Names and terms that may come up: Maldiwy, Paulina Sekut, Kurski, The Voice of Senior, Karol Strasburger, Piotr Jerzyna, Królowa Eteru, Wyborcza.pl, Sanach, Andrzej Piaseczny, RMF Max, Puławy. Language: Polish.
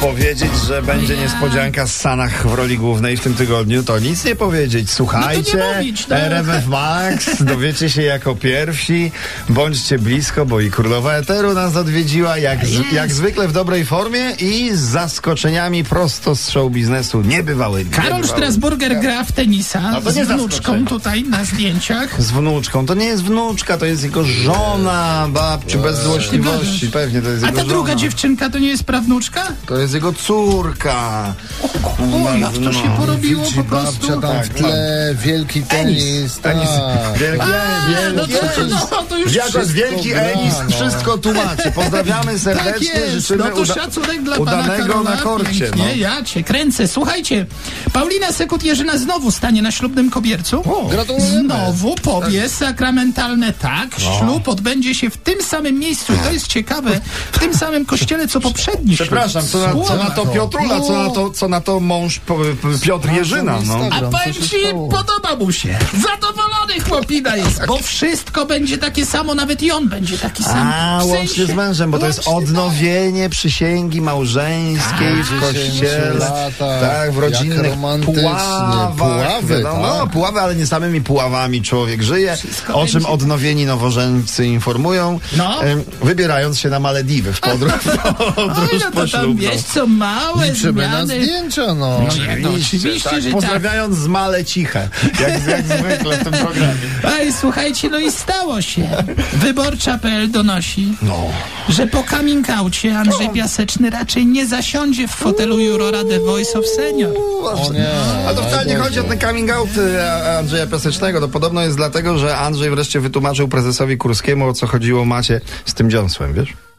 Powiedzieć, że będzie niespodzianka z Sanach w roli głównej w tym tygodniu, to nic nie powiedzieć. Słuchajcie, no nie mówić, no. RMF Max, dowiecie się jako pierwsi. Bądźcie blisko, bo i Królowa Eteru nas odwiedziła jak zwykle w dobrej formie i z zaskoczeniami prosto z show biznesu niebywałymi. Karol Strasburger gra w tenisa z wnuczką tutaj na zdjęciach. Z wnuczką. To nie jest wnuczka, to jest jego żona, babci, bez złośliwości. Pewnie to jest jego żona. A ta druga dziewczynka to nie jest prawnuczka? To jest jego córka. To się porobiło po prostu. Babcia tam w tle, wielki tenis. Wielki Enis wszystko tłumaczy. Pozdrawiamy serdecznie. Tak jest. Życzymy szacunek dla udanego pana na korcie. Nie, ja cię kręcę. Słuchajcie, Paulina Sekut Jerzyna znowu stanie na ślubnym kobiercu. Znowu powie sakramentalne tak. Ślub odbędzie się w tym samym miejscu. To jest ciekawe. W tym samym kościele, co poprzedni ślub. Przepraszam, co na to mąż Piotr Jerzyna. A powiem ci, podoba mu się. Zadowolony chłopina jest, bo wszystko będzie takie samo, nawet i on będzie taki sam. Łącznie z mężem, bo to jest odnowienie przysięgi małżeńskiej w kościele. Tak, w rodzinnych Puławach. Puławy, ale nie samymi Puławami człowiek żyje, o czym odnowieni nowożeńcy informują, wybierając się na Maldiwy w podróż poślubną. Wiesz co, małe liczymy zmiany. Na zdjęcia, oczywiście, tak. Pozdrawiając z Malecichę, jak zwykle w tym programie. Ej, słuchajcie, i stało się. Wyborcza.pl donosi, że po coming outcie Andrzej Piaseczny raczej nie zasiądzie w fotelu jurora The Voice of Senior. A to wcale nie chodzi o ten coming out Andrzeja Piasecznego. To podobno jest dlatego, że Andrzej wreszcie wytłumaczył prezesowi Kurskiemu, o co chodziło Macie z tym dziąsłem, wiesz?